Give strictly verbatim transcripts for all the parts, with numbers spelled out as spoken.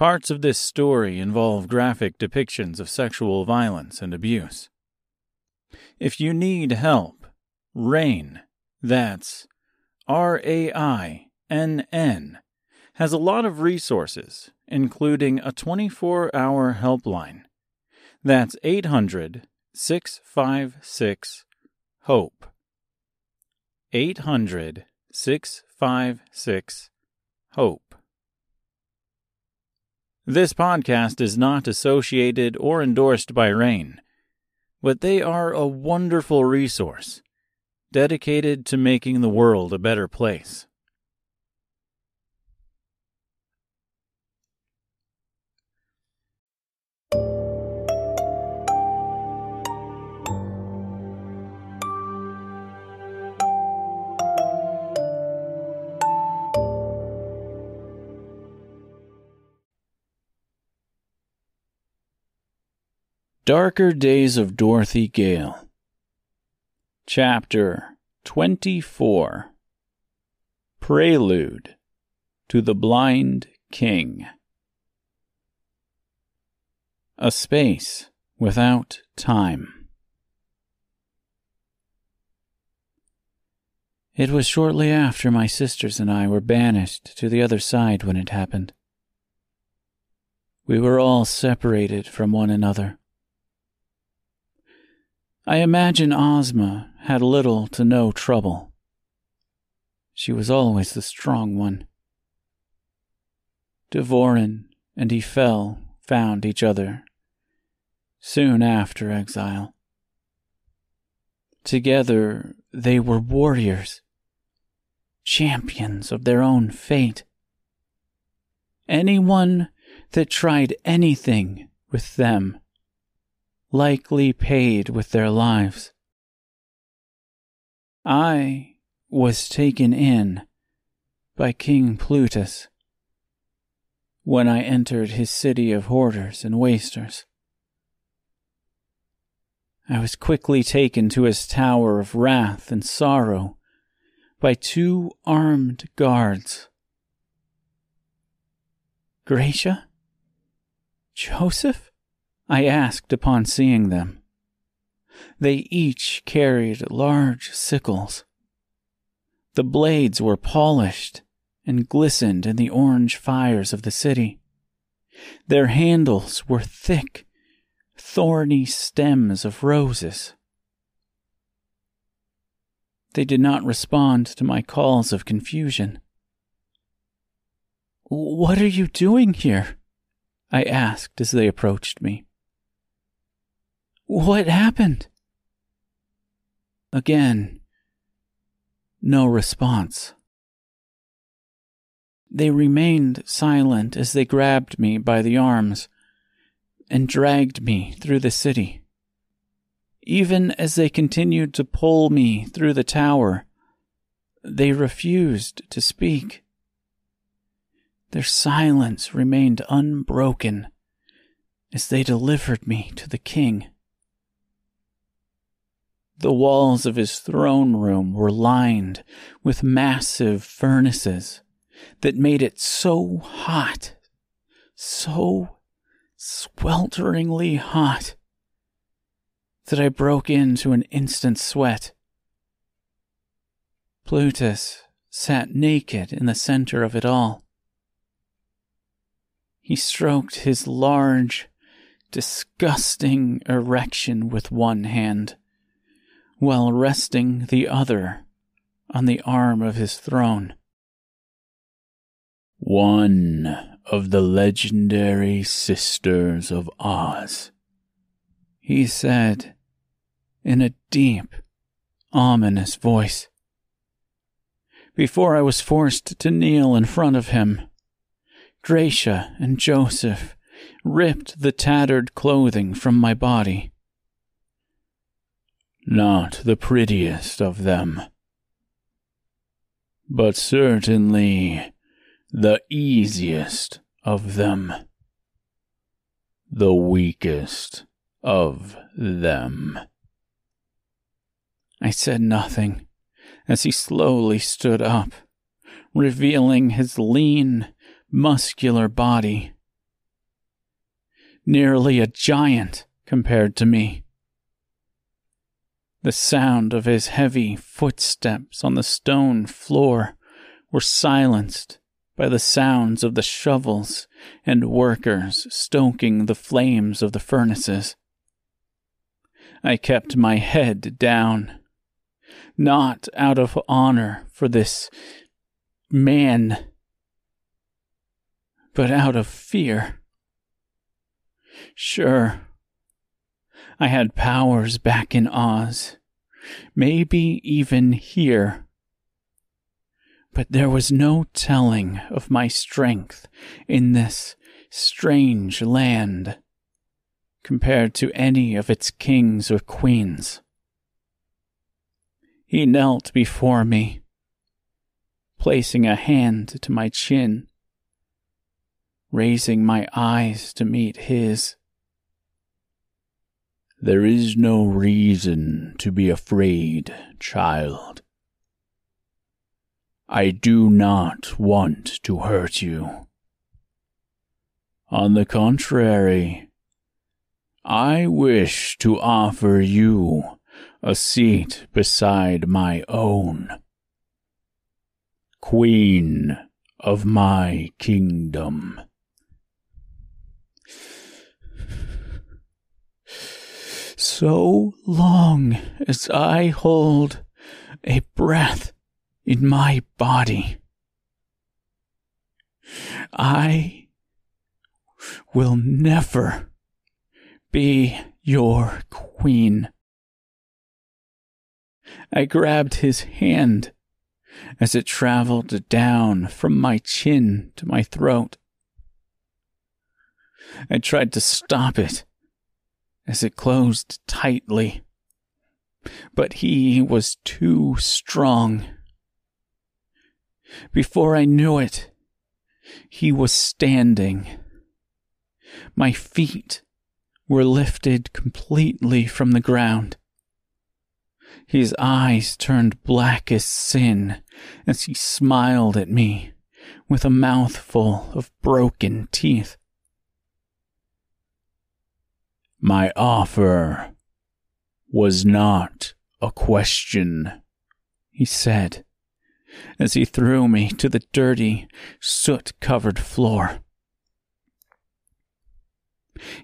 Parts of this story involve graphic depictions of sexual violence and abuse. If you need help, RAINN, that's R A I N N, has a lot of resources, including a twenty-four hour helpline. That's eight hundred, six five six, HOPE. eight hundred, six five six, HOPE. This podcast is not associated or endorsed by RAINN, but they are a wonderful resource dedicated to making the world a better place. Darker Days of Dorothy Gale, Chapter twenty-four, Prelude to the Blind King. A Space Without Time. It was shortly after my sisters and I were banished to the other side when it happened. We were all separated from one another. I imagine Ozma had little to no trouble. She was always the strong one. Devorin and Efel found each other soon after exile. Together they were warriors, champions of their own fate. Anyone that tried anything with them likely paid with their lives. I was taken in by King Plutus when I entered his city of hoarders and wasters. I was quickly taken to his tower of wrath and sorrow by two armed guards. Gracia? Joseph? I asked upon seeing them. They each carried large sickles. The blades were polished and glistened in the orange fires of the city. Their handles were thick, thorny stems of roses. They did not respond to my calls of confusion. "What are you doing here?" I asked as they approached me. "What happened?" Again, no response. They remained silent as they grabbed me by the arms and dragged me through the city. Even as they continued to pull me through the tower, they refused to speak. Their silence remained unbroken as they delivered me to the king. The walls of his throne room were lined with massive furnaces that made it so hot, so swelteringly hot, that I broke into an instant sweat. Plutus sat naked in the center of it all. He stroked his large, disgusting erection with one hand, while resting the other on the arm of his throne. "One of the legendary Sisters of Oz," he said in a deep, ominous voice. Before I was forced to kneel in front of him, Gracia and Joseph ripped the tattered clothing from my body. "Not the prettiest of them, but certainly the easiest of them, the weakest of them." I said nothing as he slowly stood up, revealing his lean, muscular body nearly a giant compared to me. The sound of his heavy footsteps on the stone floor were silenced by the sounds of the shovels and workers stoking the flames of the furnaces. I kept my head down, not out of honor for this man, but out of fear. Sure, I had powers back in Oz, maybe even here, but there was no telling of my strength in this strange land compared to any of its kings or queens. He knelt before me, placing a hand to my chin, raising my eyes to meet his. "There is no reason to be afraid, child. I do not want to hurt you. On the contrary, I wish to offer you a seat beside my own, Queen of my kingdom." So long as I hold a breath in my body, I will never be your queen. I grabbed his hand as it traveled down from my chin to my throat. I tried to stop it as it closed tightly, but he was too strong. Before I knew it, he was standing. My feet were lifted completely from the ground. His eyes turned black as sin as he smiled at me with a mouthful of broken teeth. "My offer was not a question," he said, as he threw me to the dirty, soot-covered floor.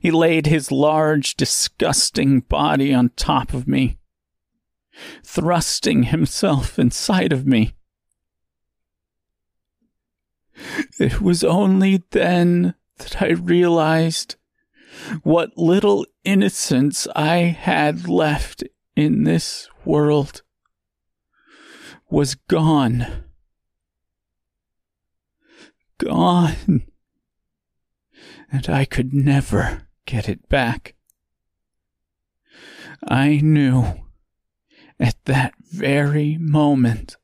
He laid his large, disgusting body on top of me, thrusting himself inside of me. It was only then that I realized what little innocence I had left in this world was gone. Gone. And I could never get it back. I knew at that very moment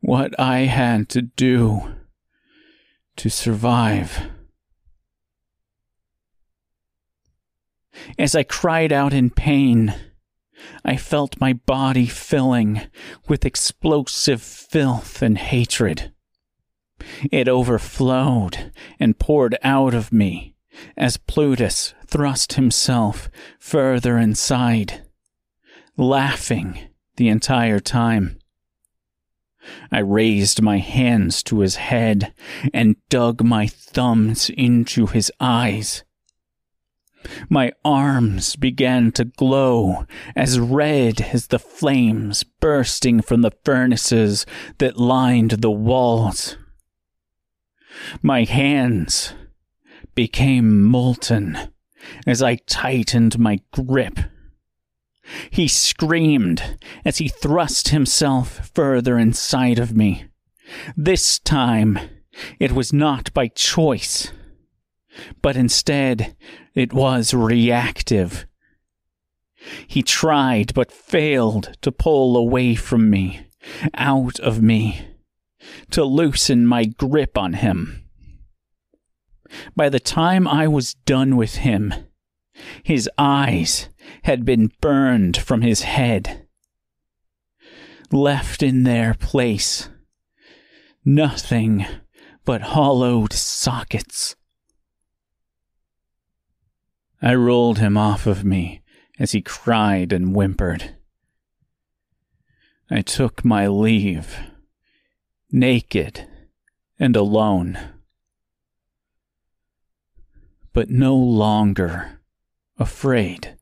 what I had to do to survive. As I cried out in pain, I felt my body filling with explosive filth and hatred. It overflowed and poured out of me as Plutus thrust himself further inside, laughing the entire time. I raised my hands to his head and dug my thumbs into his eyes. My arms began to glow as red as the flames bursting from the furnaces that lined the walls. My hands became molten as I tightened my grip. He screamed as he thrust himself further inside of me. This time, it was not by choice, but instead, it was reactive. He tried but failed to pull away from me, out of me, to loosen my grip on him. By the time I was done with him, his eyes had been burned from his head. Left in their place, nothing but hollowed sockets. I rolled him off of me as he cried and whimpered. I took my leave, naked and alone, but no longer afraid.